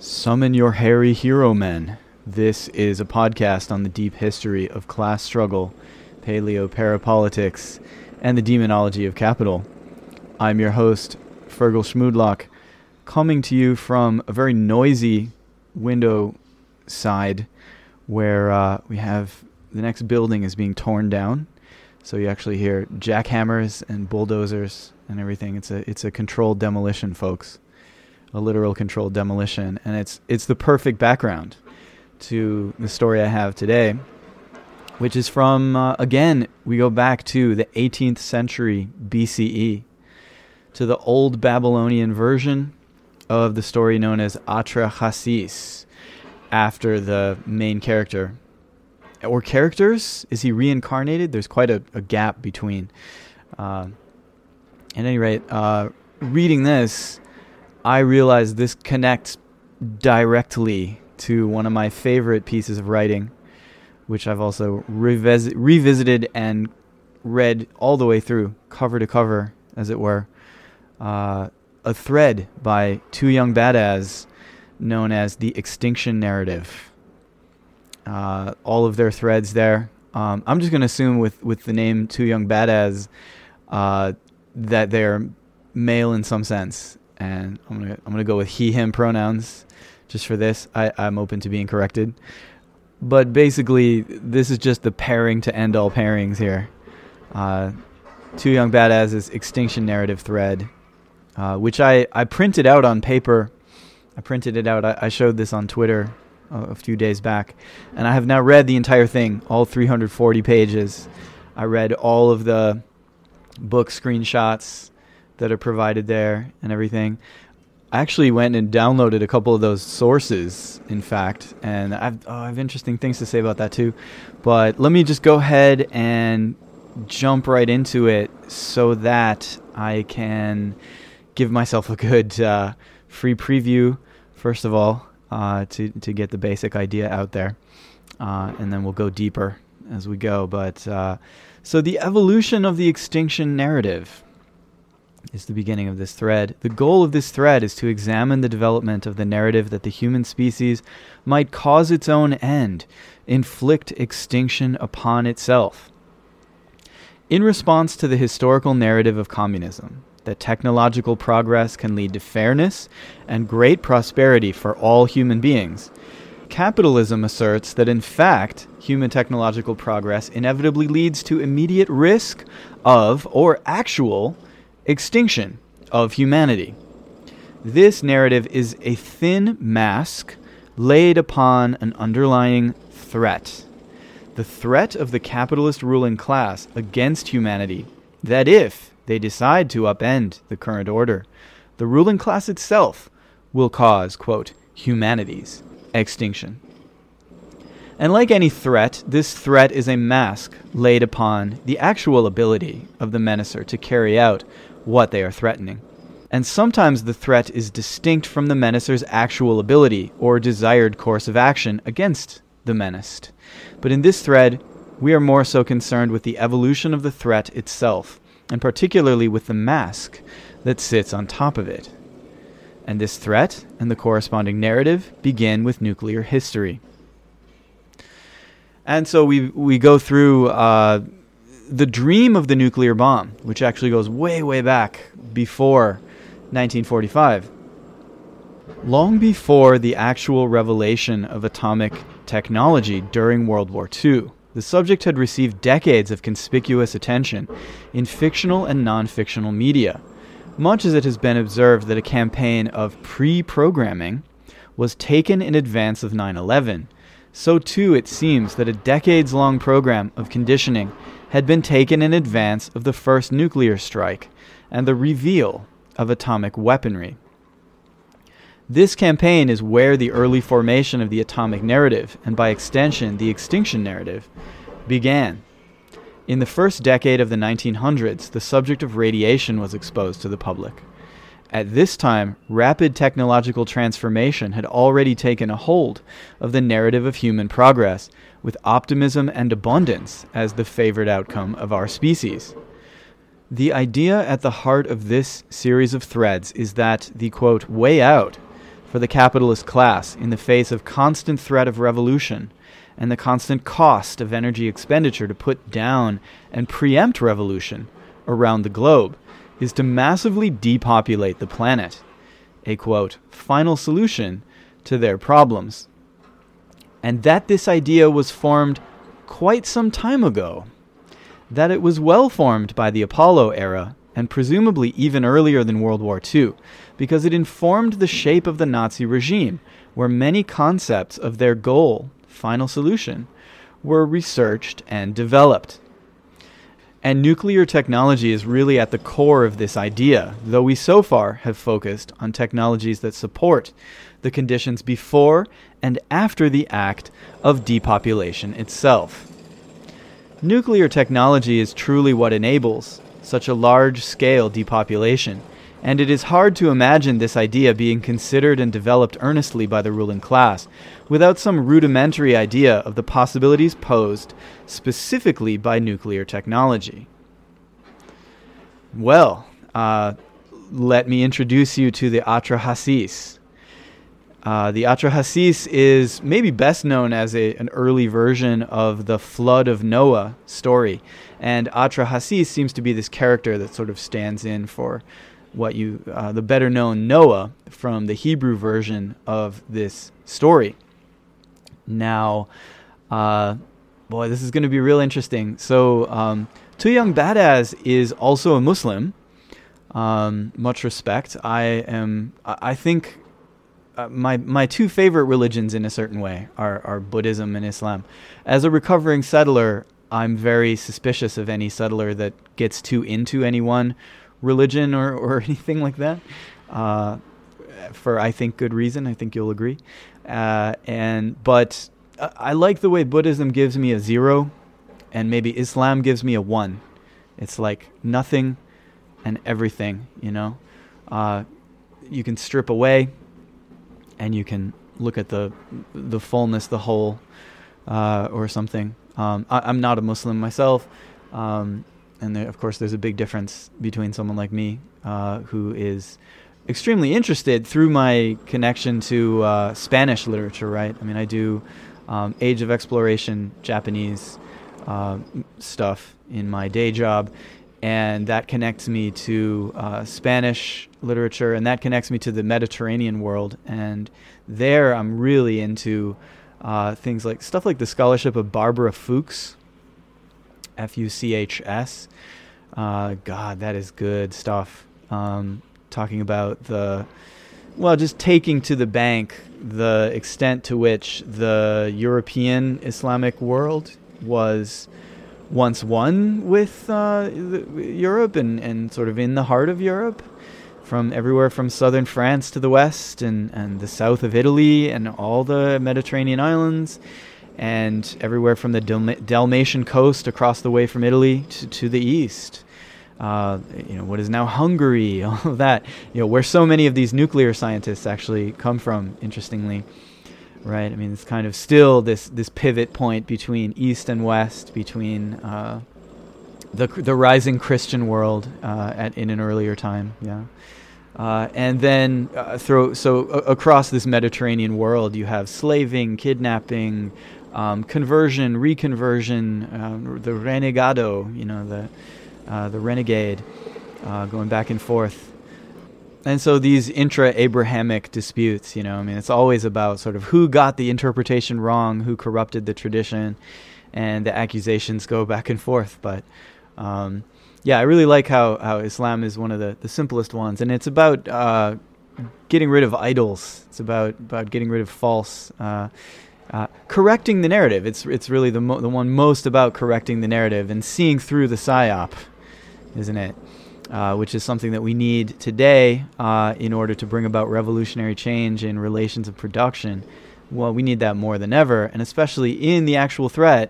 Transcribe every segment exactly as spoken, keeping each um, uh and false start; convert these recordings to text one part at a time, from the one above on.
Summon your hairy hero men. This is a podcast on the deep history of class struggle, paleo-parapolitics, and the demonology of capital. I'm your host, Fergal Schmudlock, coming to you from a very noisy window side where uh, we have the next building is being torn down. So you actually hear jackhammers and bulldozers and everything. It's a it's a controlled demolition, folks. A literal controlled demolition, and it's it's the perfect background to the story I have today, which is from, uh, again, we go back to the eighteenth century B C E, to the old Babylonian version of the story known as Atrađasīs, after the main character. Or characters? Is he reincarnated? There's quite a, a gap between. Uh, at any rate, uh, reading this, I realize this connects directly to one of my favorite pieces of writing, which I've also revis- revisited and read all the way through, cover to cover, as it were. Uh, a thread by two Young Badazz known as The Extinction Narrative. Uh, all of their threads there. Um, I'm just going to assume with, with the name two Young Badazz uh, that they're male in some sense. And I'm gonna I'm gonna go with he him pronouns, just for this. I, I'm open to being corrected, but basically this is just the pairing to end all pairings here. Uh, two Young Badazz's Extinction Narrative thread, uh, which I, I printed out on paper. I printed it out. I, I showed this on Twitter uh, a few days back, and I have now read the entire thing, all three hundred forty pages. I read all of the book screenshots that are provided there and everything. I actually went and downloaded a couple of those sources, in fact, and I've, oh, I have interesting things to say about that too. But let me just go ahead and jump right into it so that I can give myself a good uh, free preview, first of all, uh, to, to get the basic idea out there. Uh, and then we'll go deeper as we go. But uh, so the evolution of the extinction narrative is the beginning of this thread. The goal of this thread is to examine the development of the narrative that the human species might cause its own end, inflict extinction upon itself. In response to the historical narrative of communism, that technological progress can lead to fairness and great prosperity for all human beings, capitalism asserts that in fact, human technological progress inevitably leads to immediate risk of, or actual, extinction of humanity. This narrative is a thin mask laid upon an underlying threat. The threat of the capitalist ruling class against humanity, that if they decide to upend the current order, the ruling class itself will cause, quote, humanity's extinction. And like any threat, this threat is a mask laid upon the actual ability of the menacer to carry out what they are threatening. And sometimes the threat is distinct from the menacer's actual ability or desired course of action against the menaced. But in this thread, we are more so concerned with the evolution of the threat itself, and particularly with the mask that sits on top of it. And this threat and the corresponding narrative begin with nuclear history. And so we we go through uh the dream of the nuclear bomb, which actually goes way, way back before nineteen forty-five. Long before the actual revelation of atomic technology during World War Two, the subject had received decades of conspicuous attention in fictional and non-fictional media, much as it has been observed that a campaign of pre-programming was taken in advance of nine eleven. So too it seems that a decades-long program of conditioning had been taken in advance of the first nuclear strike and the reveal of atomic weaponry. This campaign is where the early formation of the atomic narrative, and by extension the extinction narrative, began. In the first decade of the nineteen hundreds, the subject of radiation was exposed to the public. At this time, rapid technological transformation had already taken a hold of the narrative of human progress, with optimism and abundance as the favored outcome of our species. The idea at the heart of this series of threads is that the, quote, way out for the capitalist class in the face of constant threat of revolution and the constant cost of energy expenditure to put down and preempt revolution around the globe is to massively depopulate the planet, a, quote, final solution to their problems. And that this idea was formed quite some time ago, that it was well formed by the Apollo era, and presumably even earlier than World War Two, because it informed the shape of the Nazi regime, where many concepts of their goal, final solution, were researched and developed. And nuclear technology is really at the core of this idea, though we so far have focused on technologies that support the conditions before and after the act of depopulation itself. Nuclear technology is truly what enables such a large-scale depopulation, and it is hard to imagine this idea being considered and developed earnestly by the ruling class without some rudimentary idea of the possibilities posed specifically by nuclear technology. Well, uh, let me introduce you to the Atrađasīs. Uh, the Atrađasīs is maybe best known as a, an early version of the Flood of Noah story, and Atrađasīs seems to be this character that sort of stands in for what you, uh, the better known Noah from the Hebrew version of this story. Now, uh, boy, this is going to be real interesting. So, um, two Young Badazz is also a Muslim. Um, much respect. I am, I think uh, my, my two favorite religions in a certain way are, are Buddhism and Islam. As a recovering settler, I'm very suspicious of any settler that gets too into any one religion or, or anything like that, uh, for I think good reason. I think you'll agree. Uh, and but I, I like the way Buddhism gives me a zero, and maybe Islam gives me a one. It's like nothing and everything. You know, uh, you can strip away, and you can look at the the fullness, the whole, uh, or something. Um, I, I'm not a Muslim myself. Um, And there, of course, there's a big difference between someone like me, uh, who is extremely interested through my connection to uh, Spanish literature, right? I mean, I do um, Age of Exploration, Japanese uh, stuff in my day job, and that connects me to uh, Spanish literature, and that connects me to the Mediterranean world. And there I'm really into uh, things like stuff like the scholarship of Barbara Fuchs, F U C H S. Uh, God, that is good stuff. Um, talking about the, well, just taking to the bank the extent to which the European Islamic world was once one with uh, Europe and, and sort of in the heart of Europe, from everywhere from southern France to the west and, and the south of Italy and all the Mediterranean islands, and everywhere from the Dal- Dalmatian coast across the way from Italy to, to the east, uh, you know, what is now Hungary, all of that, you know, where so many of these nuclear scientists actually come from, interestingly, right? I mean, it's kind of still this this pivot point between east and west, between uh, the the rising Christian world uh, at in an earlier time, yeah. Uh, and then uh, through, so uh, across this Mediterranean world, you have slaving, kidnapping, Um, conversion, reconversion, um, the renegado, you know, the uh, the renegade, uh, going back and forth. And so these intra-Abrahamic disputes, you know, I mean, it's always about sort of who got the interpretation wrong, who corrupted the tradition, and the accusations go back and forth. But um, yeah, I really like how, how Islam is one of the, the simplest ones. And it's about uh, getting rid of idols. It's about, about getting rid of false uh Uh, correcting the narrative. It's it's really the mo- the one most about correcting the narrative and seeing through the psyop, isn't it? Uh, which is something that we need today uh, in order to bring about revolutionary change in relations of production. Well, we need that more than ever, and especially in the actual threat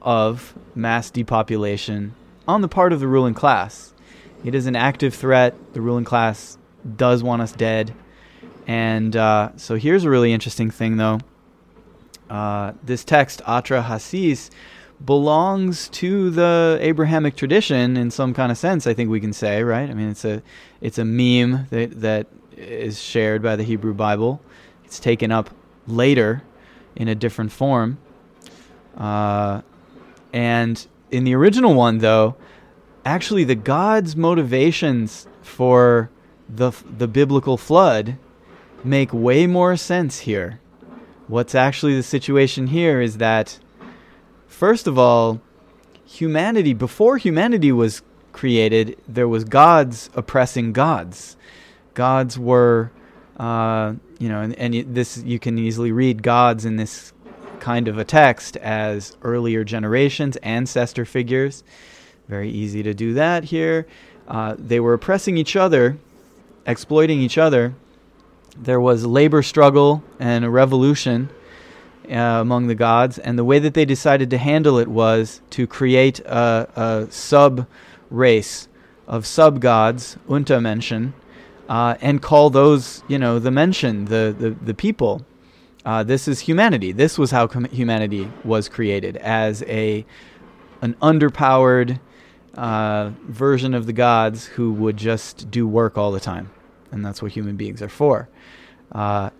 of mass depopulation on the part of the ruling class. It is an active threat. The ruling class does want us dead. And uh, so here's a really interesting thing, though. Uh, this text, Atrađasīs, belongs to the Abrahamic tradition in some kind of sense, I think we can say, right? I mean, it's a it's a meme that, that is shared by the Hebrew Bible. It's taken up later in a different form. Uh, and in the original one, though, actually the God's motivations for the the biblical flood make way more sense here. What's actually the situation here is that, first of all, humanity, before humanity was created, there was gods oppressing gods. Gods were, uh, you know, and, and this, you can easily read gods in this kind of a text as earlier generations, ancestor figures. Very easy to do that here. Uh, they were oppressing each other, exploiting each other. There was labor struggle and a revolution uh, among the gods, and the way that they decided to handle it was to create a, a sub-race of sub-gods, Untermenschen, uh, and call those, you know, the Menschen, the, the, the people. Uh, this is humanity. This was how com- humanity was created, as a an underpowered uh, version of the gods who would just do work all the time. And that's what human beings are for. Uh,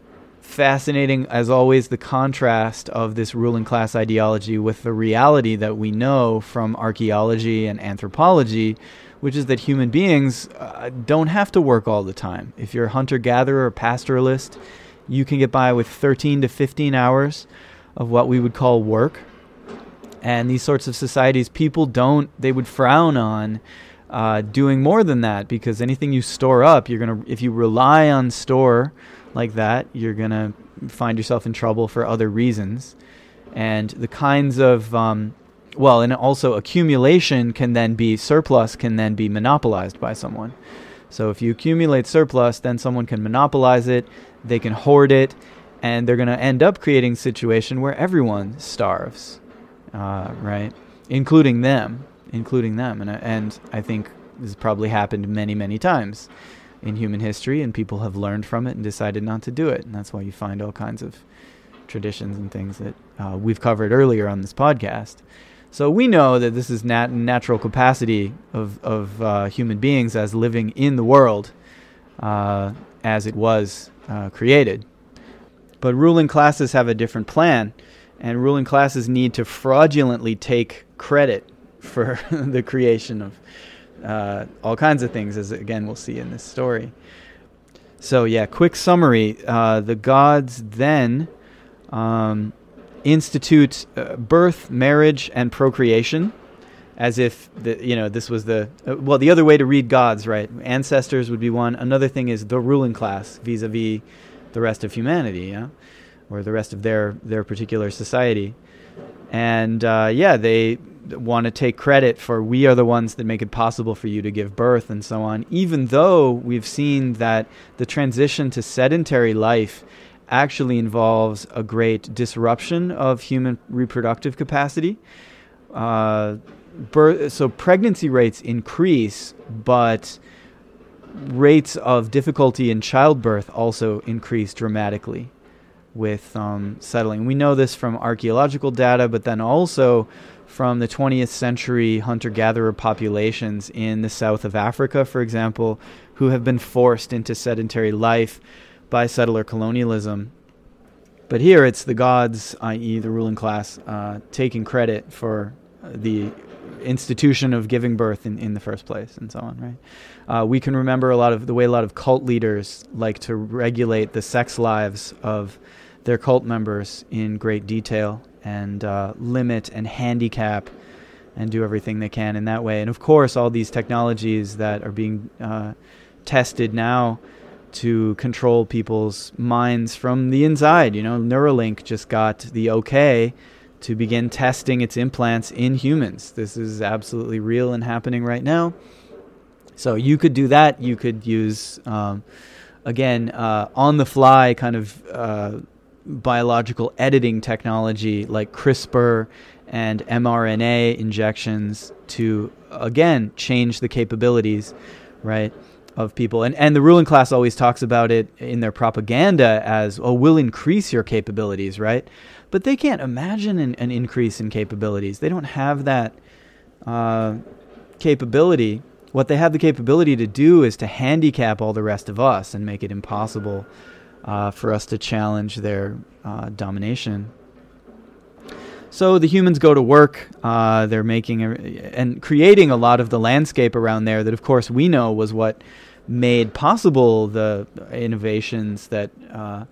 fascinating, as always, the contrast of this ruling class ideology with the reality that we know from archaeology and anthropology, which is that human beings uh, don't have to work all the time. If you're a hunter-gatherer or pastoralist, you can get by with thirteen to fifteen hours of what we would call work. And these sorts of societies, people don't, they would frown on Uh, doing more than that, because anything you store up, you're gonna, if you rely on store like that, you're gonna find yourself in trouble for other reasons. And the kinds of um, well, and also accumulation can then be surplus, can then be monopolized by someone. So if you accumulate surplus, then someone can monopolize it, they can hoard it, and they're gonna end up creating a situation where everyone starves, uh, right, including them. including them. And, and I think this has probably happened many, many times in human history, and people have learned from it and decided not to do it. And that's why you find all kinds of traditions and things that uh, we've covered earlier on this podcast. So we know that this is nat- natural capacity of, of uh, human beings as living in the world uh, as it was uh, created. But ruling classes have a different plan, and ruling classes need to fraudulently take credit for the creation of uh, all kinds of things, as again we'll see in this story. So yeah, quick summary. Uh, the gods then um, institute uh, birth, marriage, and procreation, as if the, you know this was the uh, well the other way to read gods, right? Ancestors would be one. Another thing is the ruling class vis-a-vis the rest of humanity, yeah, or the rest of their their particular society. And uh, yeah, they want to take credit for, we are the ones that make it possible for you to give birth and so on, even though we've seen that the transition to sedentary life actually involves a great disruption of human reproductive capacity. Uh, birth, so pregnancy rates increase, but rates of difficulty in childbirth also increase dramatically with um, settling. We know this from archaeological data, but then also from the twentieth century hunter-gatherer populations in the south of Africa, for example, who have been forced into sedentary life by settler colonialism. But here it's the gods, that is the ruling class, uh, taking credit for the institution of giving birth in, in the first place and so on, right? Uh, we can remember a lot of the way a lot of cult leaders like to regulate the sex lives of their cult members in great detail, and uh, limit and handicap and do everything they can in that way. And of course, all these technologies that are being uh, tested now to control people's minds from the inside. You know, Neuralink just got the okay to begin testing its implants in humans. This is absolutely real and happening right now. So you could do that. You could use, um, again, uh, on-the-fly kind of Uh, biological editing technology like CRISPR and M R N A injections to, again, change the capabilities, right, of people. And and the ruling class always talks about it in their propaganda as, oh, we'll increase your capabilities, right? But they can't imagine an, an increase in capabilities. They don't have that uh, capability what they have the capability to do is to handicap all the rest of us and make it impossible uh, for us to challenge their uh, domination. So the humans go to work. Uh, they're making a, and creating a lot of the landscape around there that, of course, we know was what made possible the innovations that uh,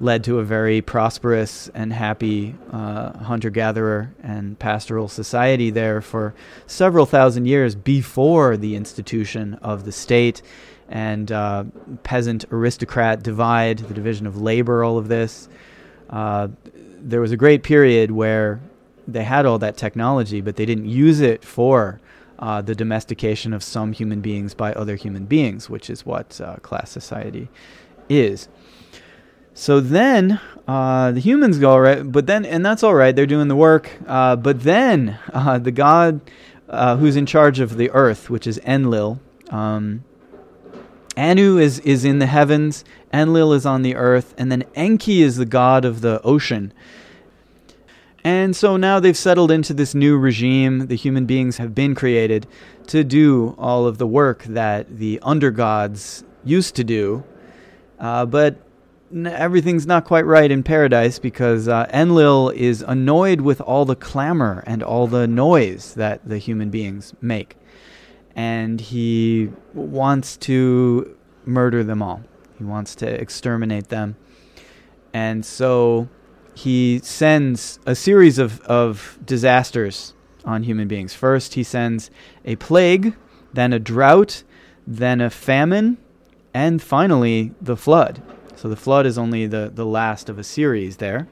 led to a very prosperous and happy uh, hunter-gatherer and pastoral society there for several thousand years before the institution of the state and uh, peasant-aristocrat divide, the division of labor, all of this. Uh, there was a great period where they had all that technology, but they didn't use it for uh, the domestication of some human beings by other human beings, which is what uh, class society is. So then uh, the humans go, all right, but then, and that's all right, they're doing the work. Uh, but then uh, the god uh, who's in charge of the earth, which is Enlil, um, Anu is, is in the heavens, Enlil is on the earth, and then Enki is the god of the ocean. And so now they've settled into this new regime. The human beings have been created to do all of the work that the undergods used to do. Uh, but n- everything's not quite right in paradise because uh, Enlil is annoyed with all the clamor and all the noise that the human beings make. And he wants to murder them all. He wants to exterminate them. And so he sends a series of, of disasters on human beings. First, he sends a plague, then a drought, then a famine, and finally the flood. So the flood is only the, the last of a series there.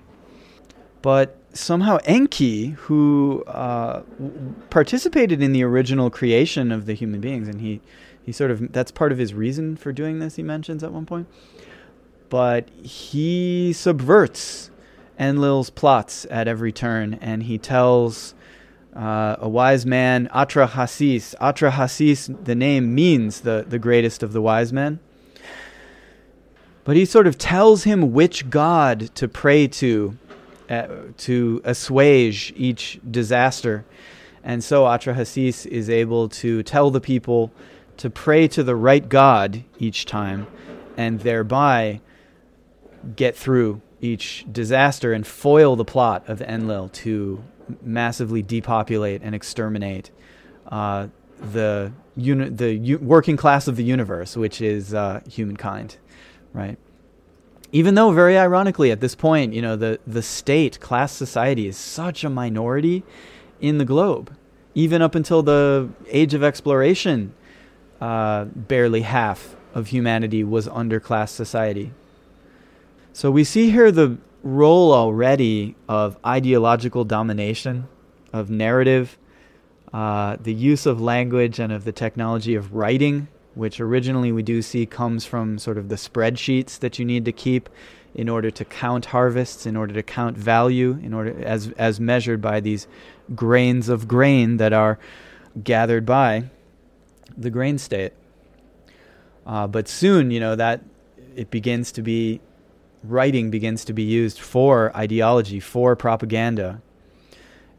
But somehow Enki, who uh, w- participated in the original creation of the human beings, and he, he sort of, that's part of his reason for doing this, he mentions at one point, but he subverts Enlil's plots at every turn, and he tells uh, a wise man, Atrađasīs. Atrađasīs, the name means the, the greatest of the wise men. But he sort of tells him which god to pray to Uh, to assuage each disaster. And so Atrađasīs is able to tell the people to pray to the right god each time and thereby get through each disaster and foil the plot of Enlil to massively depopulate and exterminate uh, the uni- the u- working class of the universe, which is uh, humankind, right? Even though, very ironically, at this point, you know, the, the state, class society, is such a minority in the globe. Even up until the age of exploration, uh, barely half of humanity was under class society. So we see here the role already of ideological domination, of narrative, uh, the use of language and of the technology of writing, which originally we do see comes from sort of the spreadsheets that you need to keep in order to count harvests, in order to count value, in order as as measured by these grains of grain that are gathered by the grain state. Uh, but soon, you know, that it begins to be, writing begins to be used for ideology, for propaganda.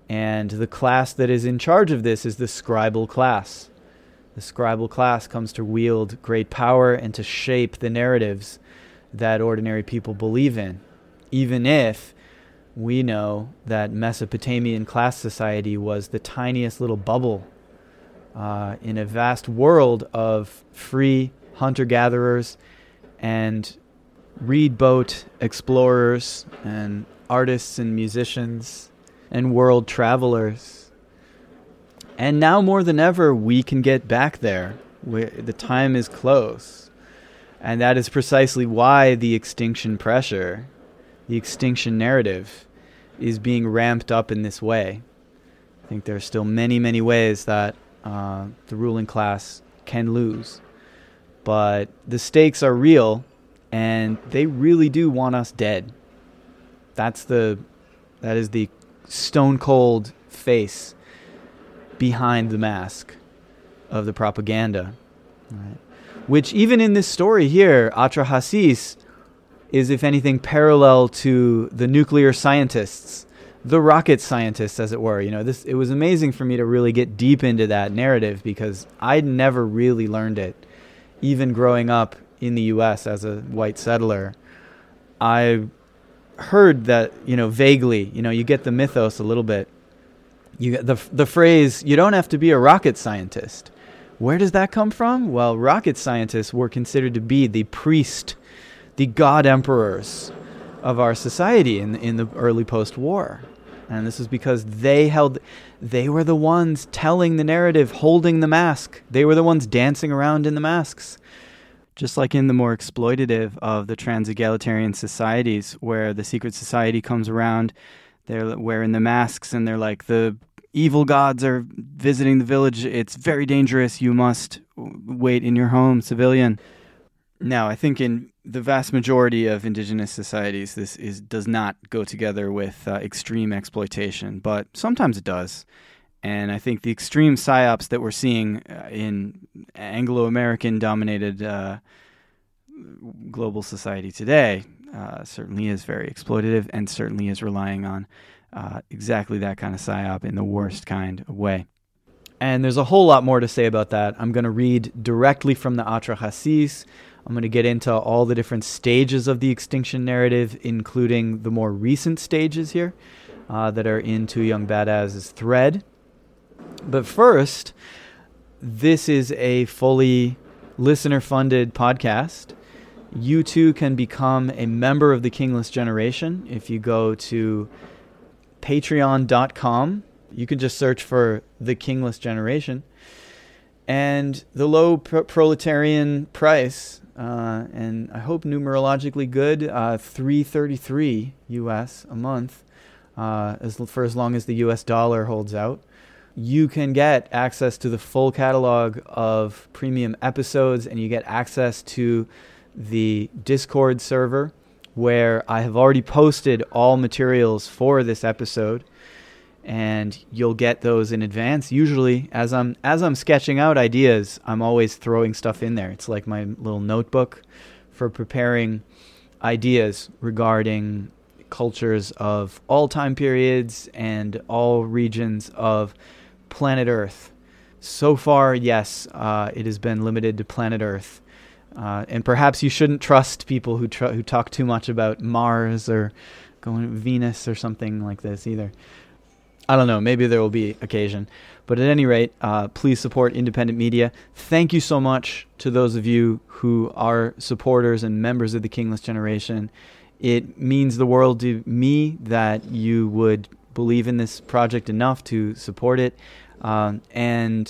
And the class that is in charge of this is the scribal class. The scribal class comes to wield great power and to shape the narratives that ordinary people believe in, even if we know that Mesopotamian class society was the tiniest little bubble uh, in a vast world of free hunter-gatherers and reed boat explorers and artists and musicians and world travelers. And now more than ever, we can get back there. We, the time is close. And that is precisely why the extinction pressure, the extinction narrative, is being ramped up in this way. I think there are still many, many ways that uh, the ruling class can lose. But the stakes are real, and they really do want us dead. That's the, that is the stone-cold face behind the mask of the propaganda, right? Which even in this story here, Atrađasīs is, if anything, parallel to the nuclear scientists the rocket scientists, as it were. You know, this, it was amazing for me to really get deep into that narrative because I'd never really learned it. Even growing up in the U S as a white settler, I heard that, you know, vaguely, you know, you get the mythos a little bit. You get the, the phrase, you don't have to be a rocket scientist. Where does that come from? Well, rocket scientists were considered to be the priest, the god emperors of our society in, in the early post-war. And this is because they held, they were the ones telling the narrative, holding the mask. They were the ones dancing around in the masks. Just like in the more exploitative of the trans-egalitarian societies, where the secret society comes around, they're wearing the masks and they're like, the evil gods are visiting the village. It's very dangerous. You must wait in your home, civilian. Now, I think in the vast majority of indigenous societies, this is does not go together with uh, extreme exploitation, but sometimes it does. And I think the extreme psyops that we're seeing uh, in Anglo-American-dominated uh, global society today uh, certainly is very exploitative and certainly is relying on uh, exactly that kind of psyop in the worst kind of way. And there's a whole lot more to say about that. I'm going to read directly from the Atrađasīs. I'm going to get into all the different stages of the extinction narrative, including the more recent stages here uh, that are in two Young Badazz's thread. But first, this is a fully listener-funded podcast. You too can become a member of the Kingless Generation if you go to patreon dot com. You can just search for The Kingless Generation. And the low pro- proletarian price, uh, and I hope numerologically good, uh, three dollars and thirty-three cents U S a month, uh, as, for as long as the U S dollar holds out. You can get access to the full catalog of premium episodes, and you get access to the Discord server, where I have already posted all materials for this episode. And you'll get those in advance. Usually, as I'm as I'm sketching out ideas, I'm always throwing stuff in there. It's like my little notebook for preparing ideas regarding cultures of all time periods and all regions of planet Earth. So far, yes, uh, it has been limited to planet Earth. Uh, and perhaps you shouldn't trust people who tr- who talk too much about Mars or going to Venus or something like this either. I don't know, maybe there will be occasion. But at any rate, uh, please support independent media. Thank you so much to those of you who are supporters and members of the Kingless Generation. It means the world to me that you would believe in this project enough to support it. Um, and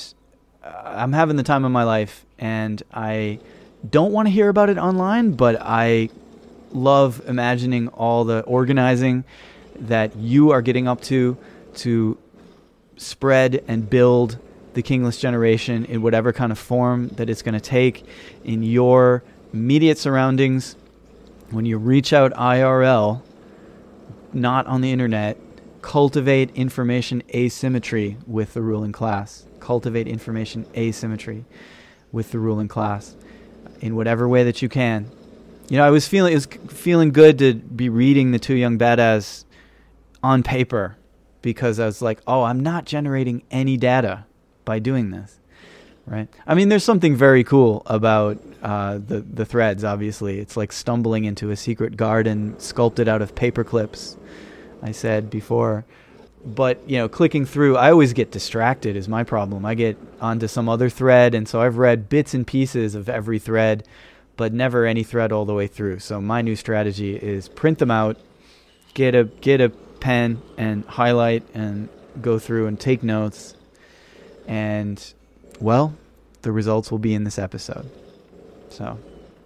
I'm having the time of my life, and I don't want to hear about it online, but I love imagining all the organizing that you are getting up to to spread and build the Kingless Generation in whatever kind of form that it's going to take in your immediate surroundings. When you reach out I R L, not on the internet, cultivate information asymmetry with the ruling class. Cultivate information asymmetry with the ruling class in whatever way that you can. You know, I was feeling, it was feeling good to be reading the two Young Badazz on paper, because I was like, oh, I'm not generating any data by doing this, right? I mean, there's something very cool about uh, the, the threads, obviously. It's like stumbling into a secret garden sculpted out of paper clips, I said before. But, you know, clicking through, I always get distracted is my problem. I get onto some other thread, and so I've read bits and pieces of every thread, but never any thread all the way through. So my new strategy is print them out, get a get a... pen and highlight and go through and take notes, and well, the results will be in this episode. So